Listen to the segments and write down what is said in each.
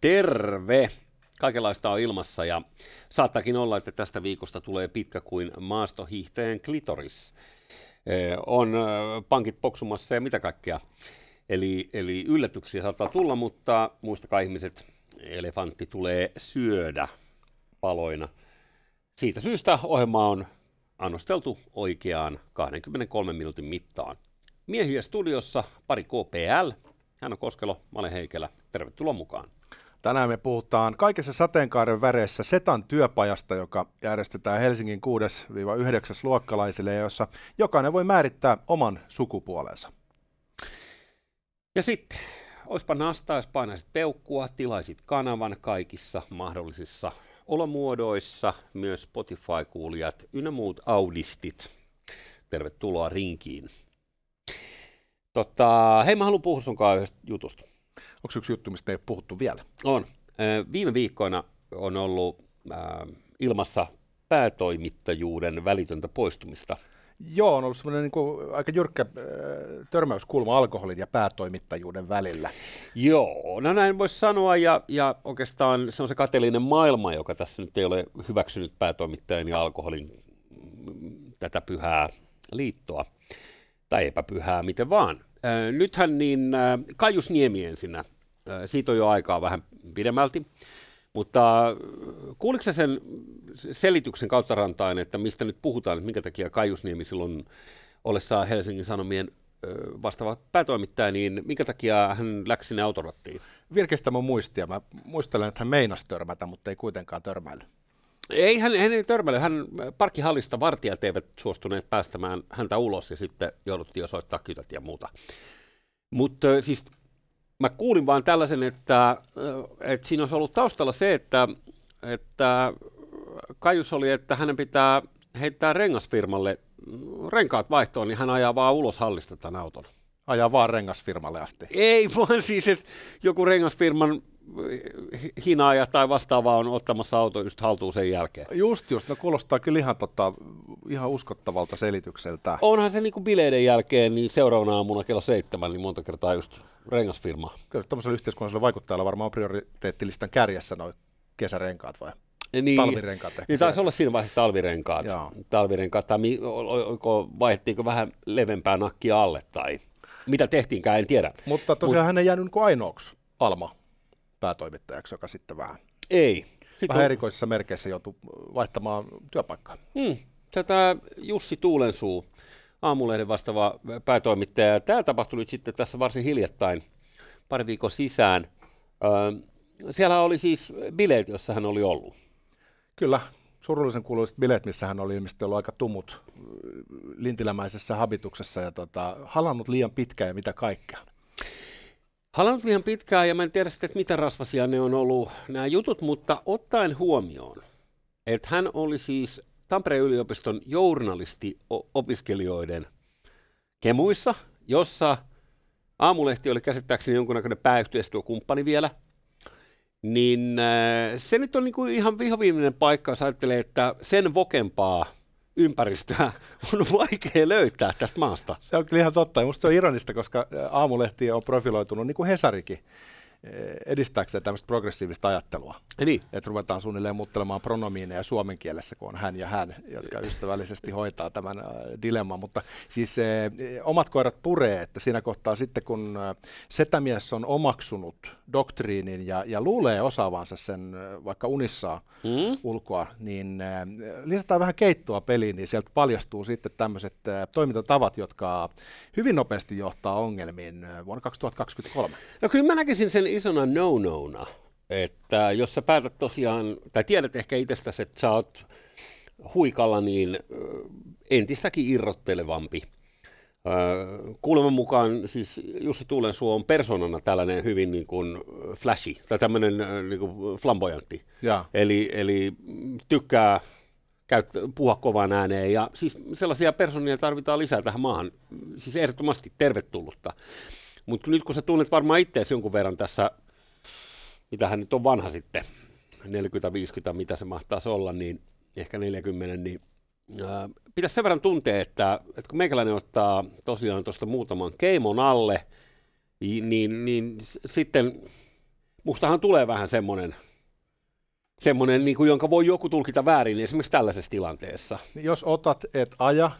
Terve! Kaikenlaista on ilmassa ja saattaakin olla, että tästä viikosta tulee pitkä kuin maastohiihtäjän klitoris. On pankit poksumassa ja mitä kaikkea. Eli yllätyksiä saattaa tulla, mutta muistakaa ihmiset, elefantti tulee syödä paloina. Siitä syystä ohjelma on annosteltu oikeaan 23 minuutin mittaan. Miehiä studiossa pari KPL. Hanna Koskelo, mä olen Heikelä. Tervetuloa mukaan. Tänään me puhutaan kaikessa sateenkaaren väreissä Setan työpajasta, joka järjestetään Helsingin 6-9 luokkalaisille, jossa jokainen voi määrittää oman sukupuolensa. Ja sitten, oispa nastaa, jos painaisit peukkua, tilaisit kanavan kaikissa mahdollisissa olomuodoissa, myös Spotify-kuulijat ynnä muut audistit. Tervetuloa rinkiin. Hei, mä haluan puhua sunkaan yhdestä jutusta. Onko yksi juttu, mistä ei ole puhuttu vielä? On. Viime viikkoina on ollut ilmassa päätoimittajuuden välitöntä poistumista. Joo, on ollut semmoinen niin aika jyrkkä törmäyskulma alkoholin ja päätoimittajuuden välillä. Joo, no näin voisi sanoa, ja oikeastaan se on se kateellinen maailma, joka tässä nyt ei ole hyväksynyt päätoimittajan ja alkoholin tätä pyhää liittoa. Tai epäpyhää, miten vaan. Nythän niin Kajusniemi ensinnä, siitä on jo aikaa vähän pidemmälti, mutta kuuliko sä sen selityksen kautta rantain, että mistä nyt puhutaan, että minkä takia Kajusniemi silloin ollessaan Helsingin Sanomien vastaava päätoimittaja, niin minkä takia hän läksi sinne autorattiin? Virkistämä muistia. Mä muistelen, että hän meinasi törmätä, mutta ei kuitenkaan törmäillyt. Ei, hän ei törmällyt. Hän parkkihallista vartijat eivät suostuneet päästämään häntä ulos ja sitten jouduttiin osoittaa kytät ja muuta. Mutta siis mä kuulin vaan tällaisen, että siinä olisi ollut taustalla se, että Kajus oli, että hänen pitää heittää rengasfirmalle renkaat vaihtoon, niin hän ajaa vaan ulos hallista tämän auton. Ajaa vaan rengasfirmalle asti. Ei vaan siis, että joku rengasfirman hinaaja tai vastaava on ottamassa auto just haltuun sen jälkeen. Just. No kuulostaa kyllä ihan uskottavalta selitykseltä. Onhan se niinku bileiden jälkeen, niin seuraavana aamuna kello 7, niin monta kertaa just rengasfirma. Kyllä tämmöisellä yhteiskunnallisella vaikuttajalla varmaan on prioriteettilistan kärjessä noi kesärenkaat vai talvirenkaat ehkä. Niin taisi olla siinä vaiheessa talvirenkaat. Joo. Talvirenkaat tai vaihdettiinko vähän levempää nakkia alle tai mitä tehtiinkään, en tiedä. Mutta tosiaan hän ei jäänyt niin kuin ainoaksi Alma päätoimittajaksi, joka sitten vähän, erikoisissa merkeissä joutui vaihtamaan työpaikkaa. Tätä Jussi Tuulensuu, Aamulehden vastaava päätoimittaja. Tämä tapahtui nyt sitten tässä varsin hiljattain, pari viikon sisään. Siellä oli siis bileet, joissa hän oli ollut. Kyllä, surullisen kuuluiset bileet, missä hän oli ilmeisesti ollut aika tumut lintilämäisessä habituksessa ja halannut liian pitkään ja mitä kaikkea. Halannut liian pitkään ja mä en tiedä sitten, että mitä rasvasia ne on ollut nämä jutut, mutta ottaen huomioon, että hän oli siis Tampereen yliopiston journalistiopiskelijoiden kemuissa, jossa Aamulehti oli käsittääkseni jonkunnäköinen pääyhteistyökumppani vielä, niin se nyt on niinku ihan vihoviimeinen paikka, jos ajattelee, että sen vokempaa ympäristöä on vaikea löytää tästä maasta. Se on kyllä ihan totta. Minusta se on ironista, koska Aamulehti on profiloitunut, niin kuin Hesarikin, edistääkseen tämmöistä progressiivista ajattelua. Niin. Että ruvetaan suunnilleen muuttelemaan pronomiineja suomen kielessä, kun on hän ja hän, jotka ystävällisesti hoitaa tämän dilemman. Mutta siis omat koirat puree, että siinä kohtaa sitten, kun setämies on omaksunut doktriinin ja luulee osaavansa sen vaikka unissaan ulkoa, niin lisätään vähän keittoa peliin, niin sieltä paljastuu sitten tämmöiset toimintatavat, jotka hyvin nopeasti johtaa ongelmiin vuonna 2023. No kyllä mä näkisin sen isona no-nona, että jos sä päätät tosiaan, tai tiedät ehkä itsestäsi, että sä oot huikalla niin entistäkin irrottelevampi. Kuuleman mukaan siis Jussi Tuulensuu on persoonana tällainen hyvin niin kuin flashy, tai tämmöinen niin kuin flamboyantti. Eli tykkää puhua kovaan ääneen, ja siis sellaisia persoonia tarvitaan lisää tähän maahan. Siis ehdottomasti tervetullutta. Mutta nyt kun sä tunnet varmaan itseäsi jonkun verran tässä, mitähän nyt on vanha sitten, 40-50, mitä se mahtaisi olla, niin ehkä 40, niin pitäisi sen verran tuntea, että kun meikäläinen ottaa tosiaan tuosta muutaman keimon alle, niin sitten mustahan tulee vähän semmoinen, niin kuin, jonka voi joku tulkita väärin, esimerkiksi tällaisessa tilanteessa. Jos otat, et aja,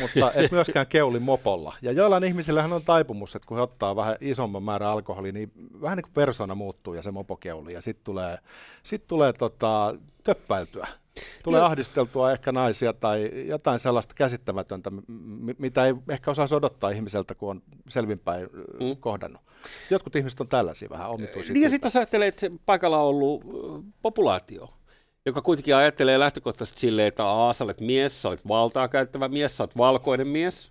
mutta et myöskään keuli mopolla. Ja joillain ihmisillähän on taipumus, että kun he ottaa vähän isomman määrän alkoholia, niin vähän niin kuin persona muuttuu ja se mopo keuli. Ja sitten tulee töppäiltyä. Tulee ahdisteltua ehkä naisia tai jotain sellaista käsittämätöntä, mitä ei ehkä osaa odottaa ihmiseltä, kun on selvinpäin kohdannut. Jotkut ihmiset on tällaisia vähän omituisia. Ja sitten jos ajattelee, että paikalla on ollut populaatio, joka kuitenkin ajattelee lähtökohtaisesti silleen, että sä olet mies, sä olet valtaa käyttävä mies, sä olet valkoinen mies,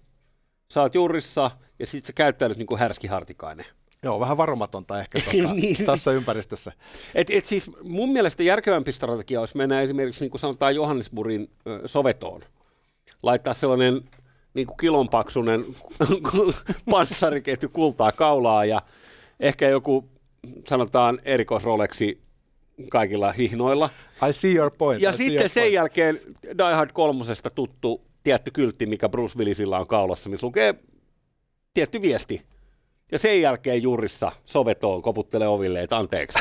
sä olet juurissa ja sitten sä käyttäydyt niin kuin härskihartikainen. Joo, vähän varomatonta ehkä niin. Tässä ympäristössä. Et siis mun mielestä järkevämpi strategia olisi mennä esimerkiksi, niin kuin sanotaan, Johannesburgin Sovetoon. Laittaa sellainen niin kuin kilonpaksunen panssariketju kultaa kaulaa ja ehkä joku, sanotaan, erikoisroleksi kaikilla hihnoilla. I see your point. Ja sitten sen jälkeen Die Hard 3:sta tuttu tietty kyltti, mikä Bruce Willisillä on kaulassa, missä lukee tietty viesti. Ja sen jälkeen juurissa Sovetoon koputtelee oville, että anteeksi,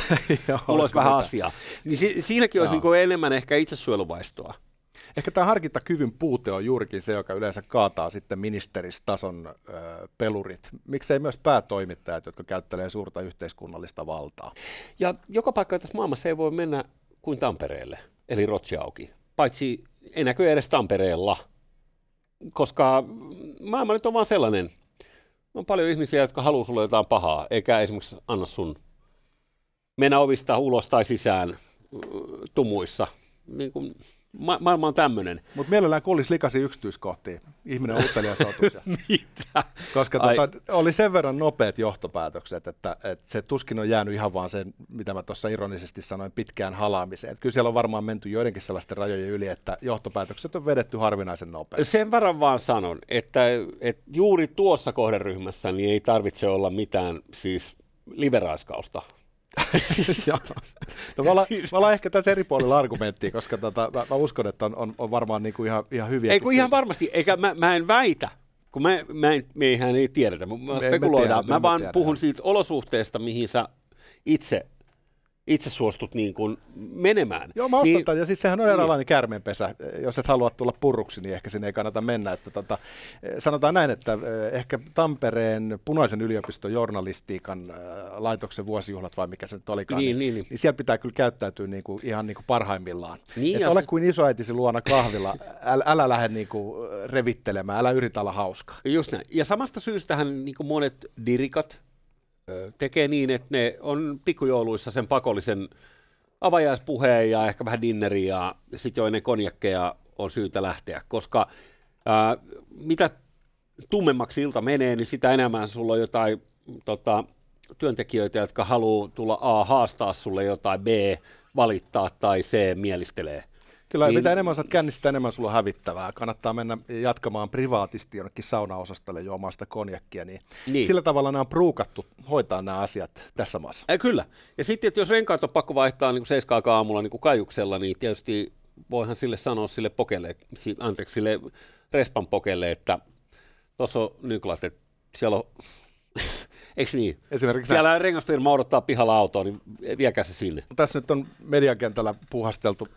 mulla olisi vähän asiaa. Niin siinäkin olisi niin enemmän ehkä itsesuojeluvaistoa. Ehkä tämä harkintakyvyn puute on juurikin se, joka yleensä kaataa sitten ministeristason pelurit. Miksei myös päätoimittajat, jotka käyttelee suurta yhteiskunnallista valtaa. Ja joka paikka tässä maailmassa ei voi mennä kuin Tampereelle, eli rotsi auki. Paitsi ei näkyy edes Tampereella, koska maailma nyt on vaan sellainen. On paljon ihmisiä, jotka haluaa sulle jotain pahaa, eikä esimerkiksi anna sun mennä ovista ulos tai sisään tumuissa. Niin kuin maailma on tämmöinen. Mutta mielellään kuulisi likaisia yksityiskohtia. Ihminen on utelias otuksia. Mitä? Koska oli sen verran nopeat johtopäätökset, että se tuskin on jäänyt ihan vaan sen, mitä mä tuossa ironisesti sanoin, pitkään halaamiseen. Et kyllä siellä on varmaan menty joidenkin sellaisten rajojen yli, että johtopäätökset on vedetty harvinaisen nopeasti. Sen verran vaan sanon, että juuri tuossa kohderyhmässä niin ei tarvitse olla mitään siis liveraiskausta. Mä ollaan ehkä tässä eri puolilla argumenttia, koska mä uskon, että on varmaan niinku ihan hyviä. Ei ihan varmasti, eikä mä en väitä, kun meihän ei tiedetä, mä spekuloidaan. Mä vaan puhun siitä olosuhteesta, mihin sä itse suostut niin kuin menemään. Joo, mä ostan niin, tämän. Ja siis sehän on eräänlainen käärmeenpesä. Jos et halua tulla purruksi, niin ehkä sinne ei kannata mennä. Että sanotaan näin, että ehkä Tampereen punaisen yliopiston journalistiikan laitoksen vuosijuhlat, vai mikä se nyt olikaan, niin siellä pitää kyllä käyttäytyä niin kuin, ihan niin kuin parhaimmillaan. Niin, että ole kuin isoäitisi luona kahvilla. Älä lähde niin kuin revittelemään, älä yritä olla hauska. Just näin. Ja samasta syystähän niin kuin monet dirikat tekee niin, että ne on pikkujouluissa sen pakollisen avajaispuheen ja ehkä vähän dinneriä ja sitten jo ennen konjakkeja on syytä lähteä, koska mitä tummemmaksi ilta menee, niin sitä enemmän sulla on jotain työntekijöitä, jotka haluaa tulla A, haastaa sulle jotain, B, valittaa tai C, mielistelee. Kyllä, niin, mitä enemmän saat kännistä, enemmän sulla on hävittävää. Kannattaa mennä jatkamaan privaatisti jonnekin saunaosastolle juomaan sitä konjakkia. Niin. Sillä tavalla nämä on pruukattu hoitaa nämä asiat tässä maassa. Kyllä. Ja sitten, että jos renkaat on pakko vaihtaa niin 7 aamulla niin Kajuksella, niin tietysti voihan sille sanoa sille pokelle, sille respan pokelle, että tuossa on Nyklat, että siellä on, eikö niin? Siellä rengasfirma odottaa pihalla autoa, niin viekää se sinne. Tässä nyt on mediakentällä puuhasteltu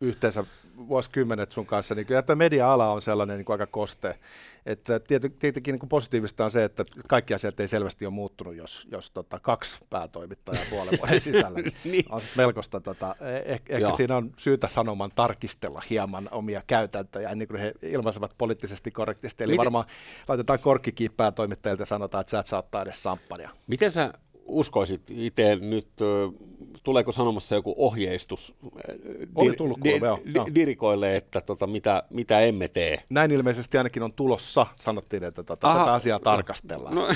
yhteensä vuosikymmenet sun kanssa, niin kyllä tämä media-ala on sellainen niin kuin aika koste. Että tietenkin niin kuin positiivista on se, että kaikki asiat ei selvästi ole muuttunut, jos 2 päätoimittajaa puolen vuoden sisällä. Niin. On sitten melkoista, ehkä siinä on syytä sanoman tarkistella hieman omia käytäntöjä, niin kuin he ilmaisevat poliittisesti korrektisti. Eli varmaan laitetaan korkkikin päätoimittajilta ja sanotaan, että sä et saa ottaa edes samppania. Miten sä uskoisit itse nyt, tuleeko Sanomassa joku ohjeistus dirikoille, että mitä emme tee? Näin ilmeisesti ainakin on tulossa, sanottiin, että tätä asiaa tarkastellaan. No,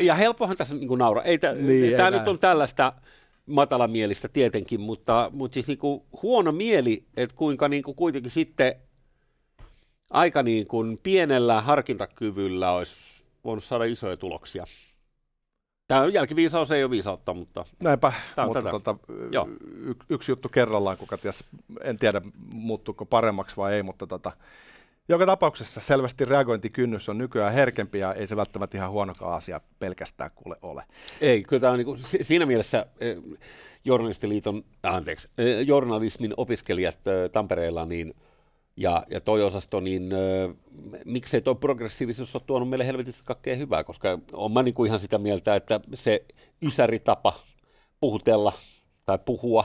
ja helpohan tässä niin kuin naura. Tämä nyt on tällaista matalamielistä tietenkin, mutta siis niin kuin huono mieli, että kuinka niin kuin kuitenkin sitten aika niin kuin pienellä harkintakyvyllä olisi voinut saada isoja tuloksia. Tämä on jälkiviisaus, ei ole viisautta, mutta näinpä, mutta yksi juttu kerrallaan, en tiedä muuttuuko paremmaksi vai ei, mutta Joka tapauksessa selvästi reagointikynnys on nykyään herkempi ja ei se välttämättä ihan huonokaan asia pelkästään kuule ole. Ei, kyllä tämä on niin kuin, siinä mielessä journalismin opiskelijat Tampereella niin, ja toi osasto, niin miksei tuo progressiivisuus ole tuonut meille helvetissä kaikkea hyvää, koska olen mä niin kuin ihan sitä mieltä, että se ysäritapa puhutella tai puhua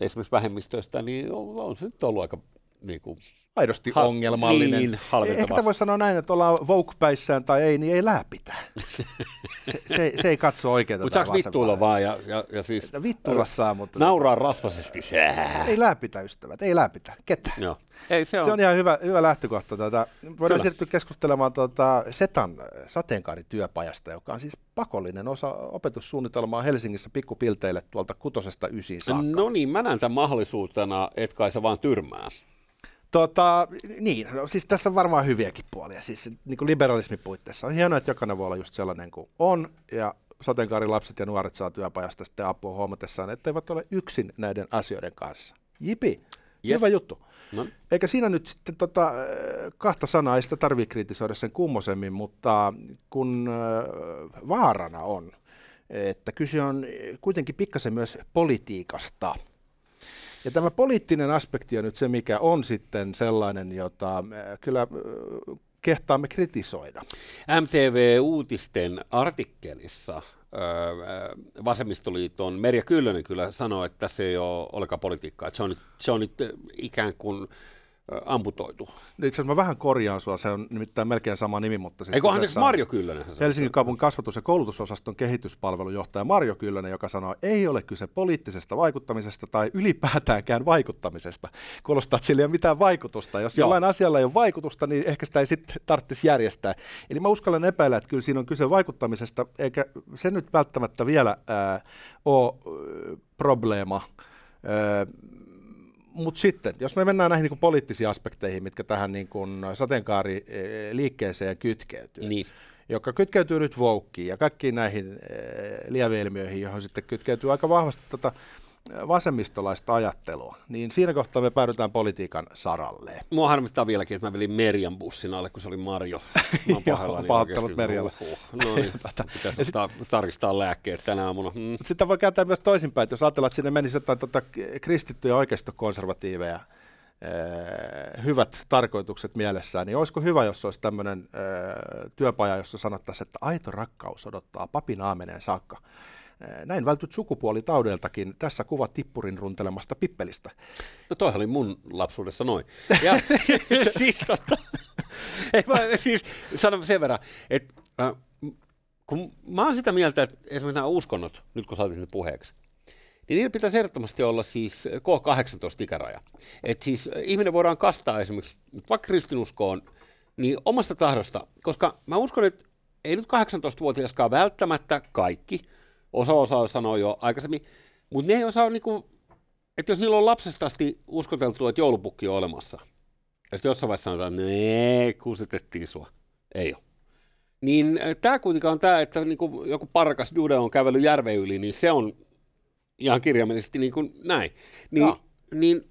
esimerkiksi vähemmistöistä, niin on se nyt ollut aika niin kuin, aidosti ongelmallinen. Niin, ehkä voi sanoa näin, että ollaan woke-päissään tai ei, niin ei läpitä. Se ei katso oikeaa. Mutta saako vittuilla vaan? Ja siis vittuilla saa, mutta nauraa rasvasesti. Ei läpitä, ystävät, ei läpitä. Ketä? Joo. Ei, se on ihan hyvä lähtökohta. Voidaan siirtyä keskustelemaan Setan sateenkaarityöpajasta, joka on siis pakollinen osa opetussuunnitelmaa Helsingissä pikkupilteille tuolta 6-9 saakka. No niin, mä näen tämän mahdollisuutena, et kai se vaan tyrmää. Niin, no, siis tässä on varmaan hyviäkin puolia, siis niin kuin liberalismin puitteissa on hienoa, että jokainen voi olla just sellainen kuin on, ja sateenkaarilapset ja nuoret saa työpajasta sitten apua huomatessaan, etteivät ole yksin näiden asioiden kanssa. Jipi, yes. Hyvä juttu. No. Eikä siinä nyt sitten kahta sanaa, ei sitä tarvitse kritisoida sen kummosemmin, mutta kun vaarana on, että kyse on kuitenkin pikkasen myös politiikasta. Ja tämä poliittinen aspekti on nyt se, mikä on sitten sellainen, jota kyllä kehtaamme kritisoida. MTV-uutisten artikkelissa Vasemmistoliiton Merja Kyllönen kyllä sanoi, että se ei ole olekaan politiikkaa, että se on nyt ikään kuin amputoitu. Itse asiassa mä vähän korjaan sua, se on nimittäin melkein sama nimi, mutta siis Marjo Kyllönen. Helsingin kaupungin kasvatus- ja koulutusosaston kehityspalvelujohtaja Marjo Kyllönen, joka sanoo, että ei ole kyse poliittisesta vaikuttamisesta tai ylipäätäänkään vaikuttamisesta. Kuulostaa, että sillä ei ole mitään vaikutusta. Jos jollain asialla ei ole vaikutusta, niin ehkä sitä ei sitten tarvitsisi järjestää. Eli mä uskallan epäillä, että kyllä siinä on kyse vaikuttamisesta, eikä se nyt välttämättä vielä ole probleema. Mutta sitten, jos me mennään näihin niin kuin poliittisiin aspekteihin, mitkä tähän niin kuin sateenkaariliikkeeseen kytkeytyy, niin. Joka kytkeytyy nyt woukkiin ja kaikkiin näihin lieveilmiöihin, johon sitten kytkeytyy aika vahvasti vasemmistolaista ajattelua, niin siinä kohtaa me päädytään politiikan saralle. Mua harmittaa vieläkin, että mä velin Merjan bussin alle, kun se oli Marjo. Mä oon pahoittanut Merjalle. No niin, pitäisi tarkistaa lääkkeet tänä aamuna. Sitä voi kääntää myös toisinpäin, että jos ajatellaan, että sinne menisi jotain kristittyjä oikeistokonservatiiveja, hyvät tarkoitukset mielessään, niin olisiko hyvä, jos olisi tämmöinen työpaja, jossa sanottaisiin, että aito rakkaus odottaa papin aameneen saakka. Näin vältyt sukupuolitaudeltakin. Tässä kuva tippurin runtelemasta pippelistä. No toihan oli mun lapsuudessa noin. Ja siis sanon sen verran, että kun mä oon sitä mieltä, että esimerkiksi nämä uskonnot, nyt kun saatiin ne puheeksi, niin niillä pitäisi ehdottomasti olla siis K18-ikäraja. Että siis ihminen voidaan kastaa esimerkiksi vaikka kristinuskoon niin omasta tahdosta, koska mä uskon, että ei nyt 18-vuotiaskaan välttämättä kaikki, Osa sanoo jo aikaisemmin, mutta ne ei osaa, niinku, että jos niillä on lapsesta asti uskoteltu, että joulupukki on olemassa, ja sitten jossain vaiheessa sanotaan, että nee, kusetettiin sua. Ei ole. Niin tämä kuitenkaan on tämä, että niinku, joku parkas dude on kävellyt järven yli, niin se on ihan kirjaimellisesti niinku näin. Niin,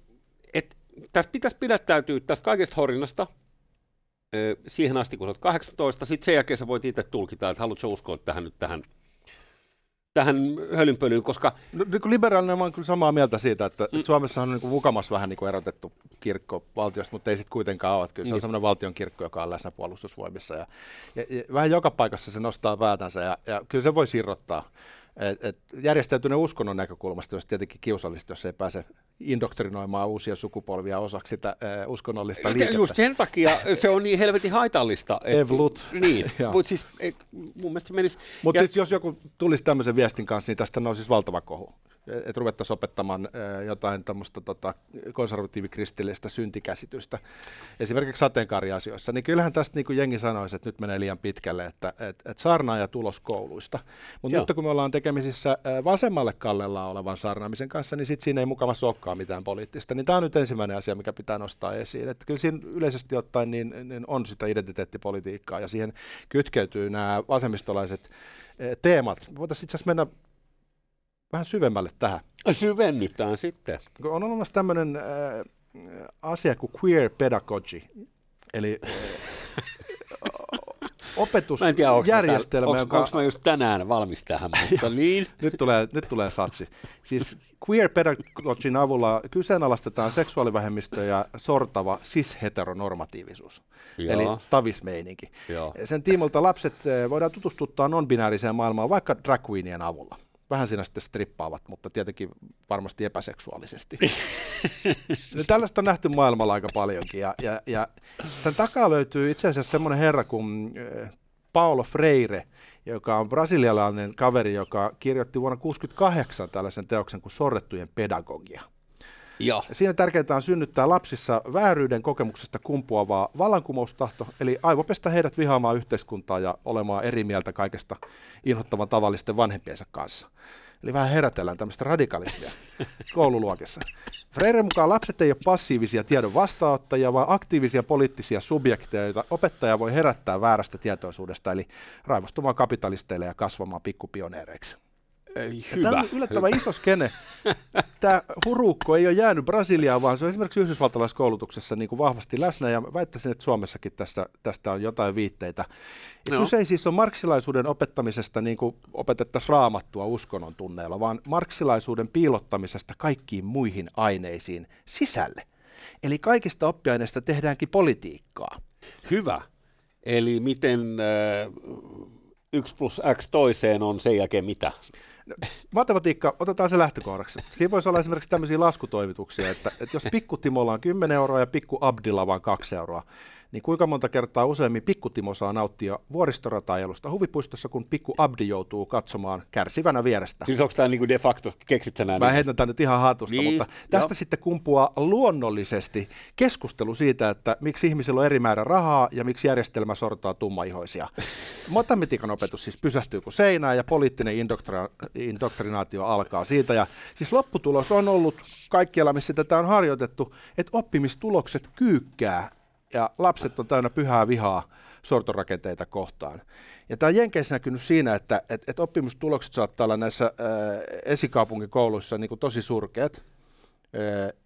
tässä pitäisi pidättäytyä tästä kaikesta horinnasta siihen asti, kun olet 18. Sitten sen jälkeen sä voit itse tulkita, että haluatko uskoa tähän hölynpölyyn, koska no, niin liberaalinen on kyllä samaa mieltä siitä, että Suomessa on niin kuin mukamas vähän niin kuin erotettu kirkko valtiosta, mutta ei sitten kuitenkaan ole. Kyllä se on semmoinen valtion kirkko, joka on läsnä puolustusvoimissa. Ja vähän joka paikassa se nostaa päätänsä ja kyllä se voi sirrottaa. Järjestäytyneen uskonnon näkökulmasta olisi tietenkin kiusallista, jos ei pääse indoktrinoimaan uusia sukupolvia osaksi sitä uskonnollista liikettä. Just sen takia se on niin helvetin haitallista. Evlut. Niin, mutta siis mun mielestä menisi. Mutta siis jos joku tulisi tämmöisen viestin kanssa, niin tästä nousisi valtava kohu. Että ruvettaisiin opettamaan jotain tämmöistä konservatiivikristillistä syntikäsitystä. Esimerkiksi sateenkaariasioissa. Niin kyllähän tästä niin kuin jengi sanoisi, että nyt menee liian pitkälle, että saarnaaja tulos kouluista. Mutta nyt kun me ollaan tekemisissä vasemmalle kallella olevan saarnaamisen kanssa, niin sitten siinä ei mukavassa olekaan mitään poliittista. Niin tämä on nyt ensimmäinen asia, mikä pitää nostaa esiin. Että kyllä siinä yleisesti ottaen niin on sitä identiteettipolitiikkaa ja siihen kytkeytyy nämä vasemmistolaiset teemat. Voitaisiin itse asiassa mennä vähän syvemmälle tähän. Syvennytään sitten. On olemassa tämmöinen asia kuin queer pedagogy, Eli opetusjärjestelmä, onko mä just tänään valmis tähän, mutta niin. Nyt tulee satsi. Siis queer pedagogin avulla kyseenalaistetaan seksuaalivähemmistö ja sortava cis-heteronormatiivisuus, eli tavismeininki. Sen tiimolta lapset voidaan tutustuttaa non-binääriseen maailmaan vaikka drag queenien avulla. Vähän siinä sitten strippaavat, mutta tietenkin varmasti epäseksuaalisesti. Tällaista on nähty maailmalla aika paljonkin. Ja tämän takaa löytyy itse asiassa semmoinen herra kuin Paulo Freire, joka on brasilialainen kaveri, joka kirjoitti vuonna 1968 tällaisen teoksen kuin Sorrettujen pedagogia. Ja siinä tärkeintä on synnyttää lapsissa vääryyden kokemuksesta kumpuavaa vallankumoustahto, eli aivopestä heidät vihaamaan yhteiskuntaa ja olemaan eri mieltä kaikesta inhottavan tavallisten vanhempiensa kanssa. Eli vähän herätellään tämmöistä radikalismia koululuokissa. Freiren mukaan lapset ei ole passiivisia tiedon vastaanottajia, vaan aktiivisia poliittisia subjekteja, joita opettaja voi herättää väärästä tietoisuudesta, eli raivostumaan kapitalisteille ja kasvamaan pikkupioneereiksi. Tämä on yllättävän iso skene. Tämä huruukko ei ole jäänyt Brasiliaan, vaan se on esimerkiksi yhdysvaltalaiskoulutuksessa niin kuin vahvasti läsnä, ja väittäisin, että Suomessakin tästä on jotain viitteitä. Kyse ei siis ole marksilaisuuden opettamisesta niin kuin opetettaisiin raamattua uskonnon tunneilla, vaan marksilaisuuden piilottamisesta kaikkiin muihin aineisiin sisälle. Eli kaikista oppiaineista tehdäänkin politiikkaa. Hyvä. Eli miten 1+X toiseen on sen jälkeen mitä? Matematiikka, otetaan se lähtökohdaksi. Siinä voisi olla esimerkiksi tämmöisiä laskutoimituksia, että jos pikku Timolla on 10 euroa ja pikku Abdilla vaan 2 euroa, niin kuinka monta kertaa useammin pikku Timo saa nauttia vuoristoratailusta huvipuistossa, kun pikku Abdi joutuu katsomaan kärsivänä vierestä? Siis onko tämä niin kuin de facto, keksit sä näin? Mä heitän tämän nyt ihan hatusta, niin, mutta tästä sitten kumpuaa luonnollisesti keskustelu siitä, että miksi ihmisillä on eri määrä rahaa ja miksi järjestelmä sortaa tummaihoisia. Matematiikan opetus siis pysähtyy kuin seinään ja poliittinen indoktrinaatio alkaa siitä. Ja siis lopputulos on ollut kaikkialla, missä tätä on harjoitettu, että oppimistulokset kyykkää ja lapset on täynnä pyhää vihaa sortorakenteita kohtaan. Ja tämä on Jenkeissä näkynyt siinä, että oppimistulokset saattaa olla näissä esikaupungikouluissa niin kuin tosi surkeat,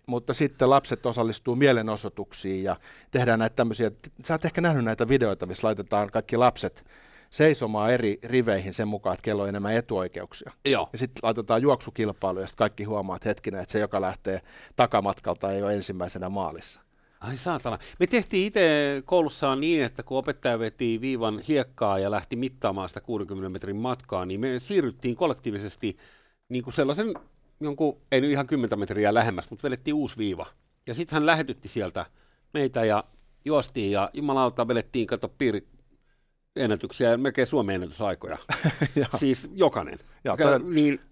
mutta sitten lapset osallistuu mielenosoituksiin ja tehdään näitä tämmöisiä. Sä oot ehkä nähnyt näitä videoita, missä laitetaan kaikki lapset seisomaan eri riveihin sen mukaan, että kello on enemmän etuoikeuksia. Joo. Ja sitten laitetaan juoksukilpailu ja sitten kaikki huomaa, että hetkinen, että se, joka lähtee takamatkalta, ei ole ensimmäisenä maalissa. Ai saatana. Me tehtiin itse koulussa niin, että kun opettaja veti viivan hiekkaa ja lähti mittaamaan sitä 60 metrin matkaa, niin me siirryttiin kollektiivisesti niin kuin sellaisen jonkun, ei nyt ihan 10 metriä lähemmäs, mutta velettiin uusi viiva. Ja sitten hän lähetytti sieltä meitä ja juostiin ja jumalauta velettiin, kato piiriennätyksiä ja melkein Suomen ennätysaikoja. Siis jokainen. Joo,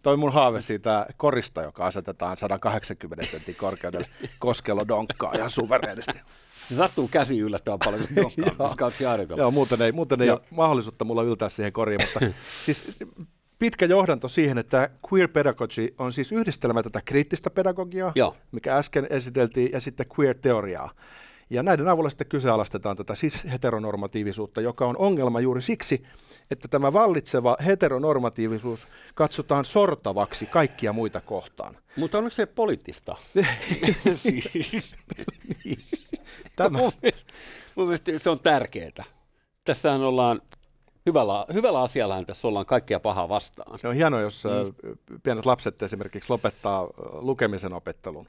toi mun haave siitä korista, joka asetetaan 180 sentin korkeudelle. Koskelo donkkaa ihan suvereenisti. Se sattuu käsi yllättävän paljon, kun donkkaa, koska olet jaaritella. Joo, muuten ei ole mahdollisuutta mulla yltää siihen koriin, mutta siis pitkä johdanto siihen, että queer pedagogy on siis yhdistelmä tätä kriittistä pedagogiaa, mikä äsken esiteltiin, ja sitten queer-teoriaa. Ja näiden avulla sitten kyseenalaistetaan tätä cis-heteronormatiivisuutta, joka on ongelma juuri siksi, että tämä vallitseva heteronormatiivisuus katsotaan sortavaksi kaikkia muita kohtaan. Mutta onko se poliittista? Mun mielestä se on tärkeää. Tässähän ollaan hyvällä asialla, tässä ollaan kaikkea pahaa vastaan. Se on hienoa, jos pienet lapset esimerkiksi lopettaa lukemisen opettelun,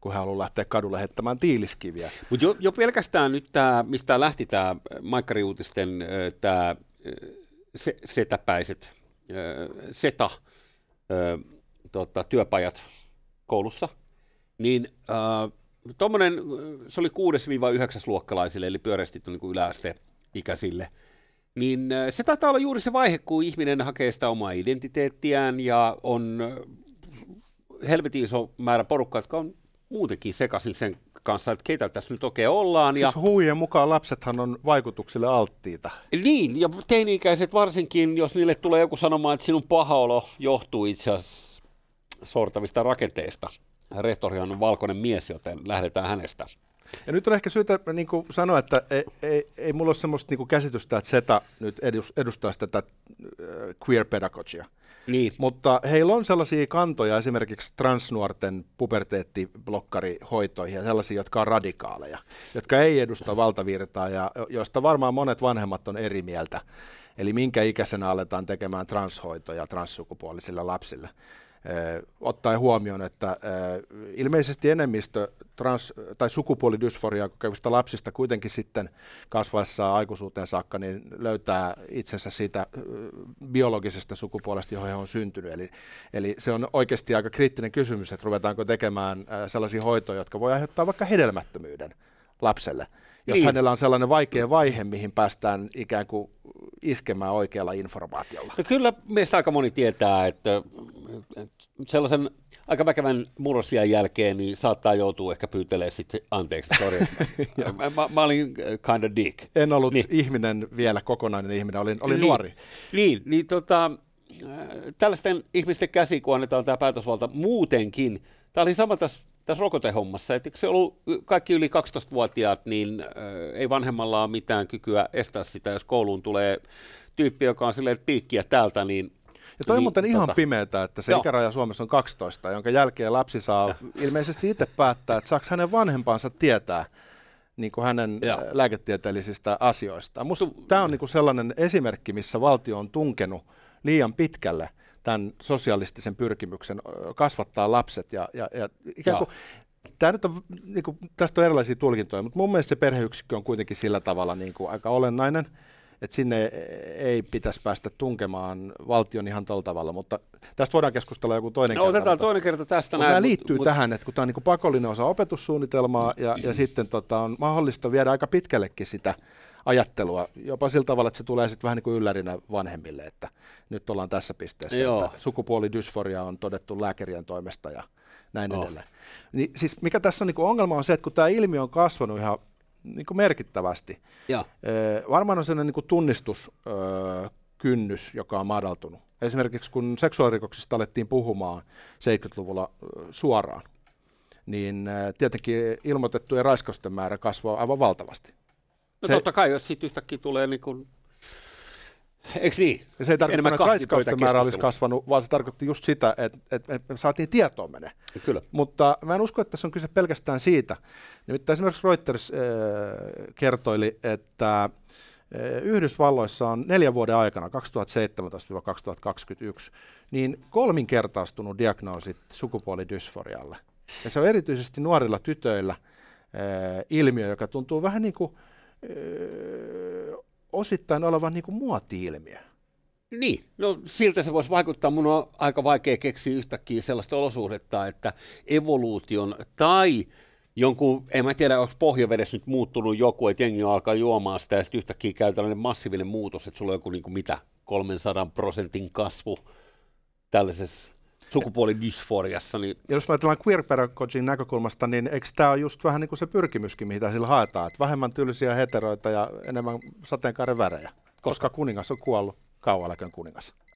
kun hän haluaa lähteä kadulle lähettämään tiiliskiviä. Mutta jo pelkästään nyt tämä, mistä lähti tämä Maikkari-uutisten tämä setäpäiset, Seta, työpajat koulussa, niin tuommoinen, se oli 6-9 luokkalaisille, eli pyöreästi niin yläasteikäisille, niin se taitaa olla juuri se vaihe, kun ihminen hakee sitä omaa identiteettiään ja on helvetin iso määrä porukkaa, jotka on muutenkin sekaisin sen kanssa, että keitä tässä nyt oikein ollaan. Siis huujen mukaan lapsethan on vaikutuksille alttiita. Niin, ja teini-ikäiset varsinkin, jos niille tulee joku sanomaan, että sinun paha olo johtuu itse asiassa sortavista rakenteista. Rehtorihan on valkoinen mies, joten lähdetään hänestä. Ja nyt on ehkä syytä niin kuin sanoa, että ei mulla ole semmoista niin kuin käsitystä, että Seta nyt edustaa tätä queer-pedagogia. Niin. Mutta heillä on sellaisia kantoja esimerkiksi transnuorten puberteettiblokkarihoitoihin ja sellaisia, jotka on radikaaleja, jotka ei edusta valtavirtaa ja joista varmaan monet vanhemmat on eri mieltä. Eli minkä ikäisenä aletaan tekemään transhoitoja transsukupuolisille lapsille. Ottaen huomioon, että ilmeisesti enemmistö tai sukupuolidysforiaa kokevista lapsista kuitenkin sitten kasvaessaan aikuisuuteen saakka niin löytää itsensä siitä biologisesta sukupuolesta, johon he on syntynyt. Eli se on oikeasti aika kriittinen kysymys, että ruvetaanko tekemään sellaisia hoitoja, jotka voi aiheuttaa vaikka hedelmättömyyden lapselle, jos niin. Hänellä on sellainen vaikea vaihe, mihin päästään ikään kuin iskemään oikealla informaatiolla. No kyllä meistä aika moni tietää, että sellaisen aika väkevän murrosian jälkeen niin saattaa joutua ehkä pyytelemään sitten anteeksi. mä olin kind of dick. En ollut niin. Ihminen vielä, kokonainen ihminen, olin niin. Nuori. Niin, tällaisten ihmisten käsi, kun annetaan tämä päätösvalta muutenkin, tämä oli sama tässä rokotehommassa, että se on ollut kaikki yli 12-vuotiaat, niin ei vanhemmalla ole mitään kykyä estää sitä, jos kouluun tulee tyyppi, joka on silleen, että piikkiä täältä, niin... Ja toi on muuten ihan pimeätä, että se ikäraja Suomessa on 12, jonka jälkeen lapsi saa ilmeisesti itse päättää, että saako hänen vanhempansa tietää niin kuin hänen lääketieteellisistä asioista. Musta tämä on niin kuin sellainen esimerkki, missä valtio on tunkenut liian pitkälle tämän sosialistisen pyrkimyksen kasvattaa lapset. Ja ikään kuin, tämä nyt on, niin kuin, tästä on erilaisia tulkintoja, mutta mun mielestä se perheyksikkö on kuitenkin sillä tavalla niin kuin aika olennainen, että sinne ei pitäisi päästä tunkemaan valtion ihan tällä tavalla, mutta tästä voidaan keskustella joku toinen kerta. Otetaan toinen kerta tästä. Tämä liittyy tähän, että kun tämä on niin kuin pakollinen osa opetussuunnitelmaa ja sitten on mahdollista viedä aika pitkällekin sitä ajattelua, jopa sillä tavalla, että se tulee sitten vähän niin kuin yllärinä vanhemmille, että nyt ollaan tässä pisteessä, että sukupuolidysforia on todettu lääkärien toimesta ja näin edelleen. Niin, siis mikä tässä on niin kuin ongelma on se, että kun tämä ilmiö on kasvanut ihan niin kuin merkittävästi, varmaan on sellainen niin kuin tunnistuskynnys, joka on madaltunut. Esimerkiksi kun seksuaalirikoksista alettiin puhumaan 70-luvulla suoraan, niin tietenkin ilmoitettujen raiskausten määrä kasvaa aivan valtavasti. No totta kai, jos siitä yhtäkkiä tulee niin kuin... Eikö niin? Se ei tarkoittanut, että raiskausten määrä olisi kasvanut, vaan se tarkoitti just sitä, että me saatiin tietoon mene. Kyllä. Mutta mä en usko, että tässä on kyse pelkästään siitä. Nimittäin esimerkiksi Reuters kertoili, että Yhdysvalloissa on 4 vuoden aikana, 2017-2021, niin 3-kertaistunut diagnoosit sukupuolidysforialle. Ja se on erityisesti nuorilla tytöillä ilmiö, joka tuntuu vähän niin kuin... osittain olevan niin kuin muoti-ilmiö. Niin, no siltä se voisi vaikuttaa. Mun on aika vaikea keksiä yhtäkkiä sellaista olosuhdetta, että evoluution tai jonkun, en mä tiedä, onko pohjavedessä nyt muuttunut joku, että jengi alkaa juomaan sitä ja sitten yhtäkkiä käy tällainen massiivinen muutos, että sulla on joku niin kuin mitä, 300% kasvu tällaisessa sukupuolidysforiassa. Niin. Ja jos me ajatellaan queer-pedagogin näkökulmasta, niin eikö tämä ole just vähän niin kuin se pyrkimyskin, mitä sillä haetaan? Että vähemmän tylsiä heteroita ja enemmän sateenkaaren värejä, koska kuningas on kuollut, kauan eläköön kuningas.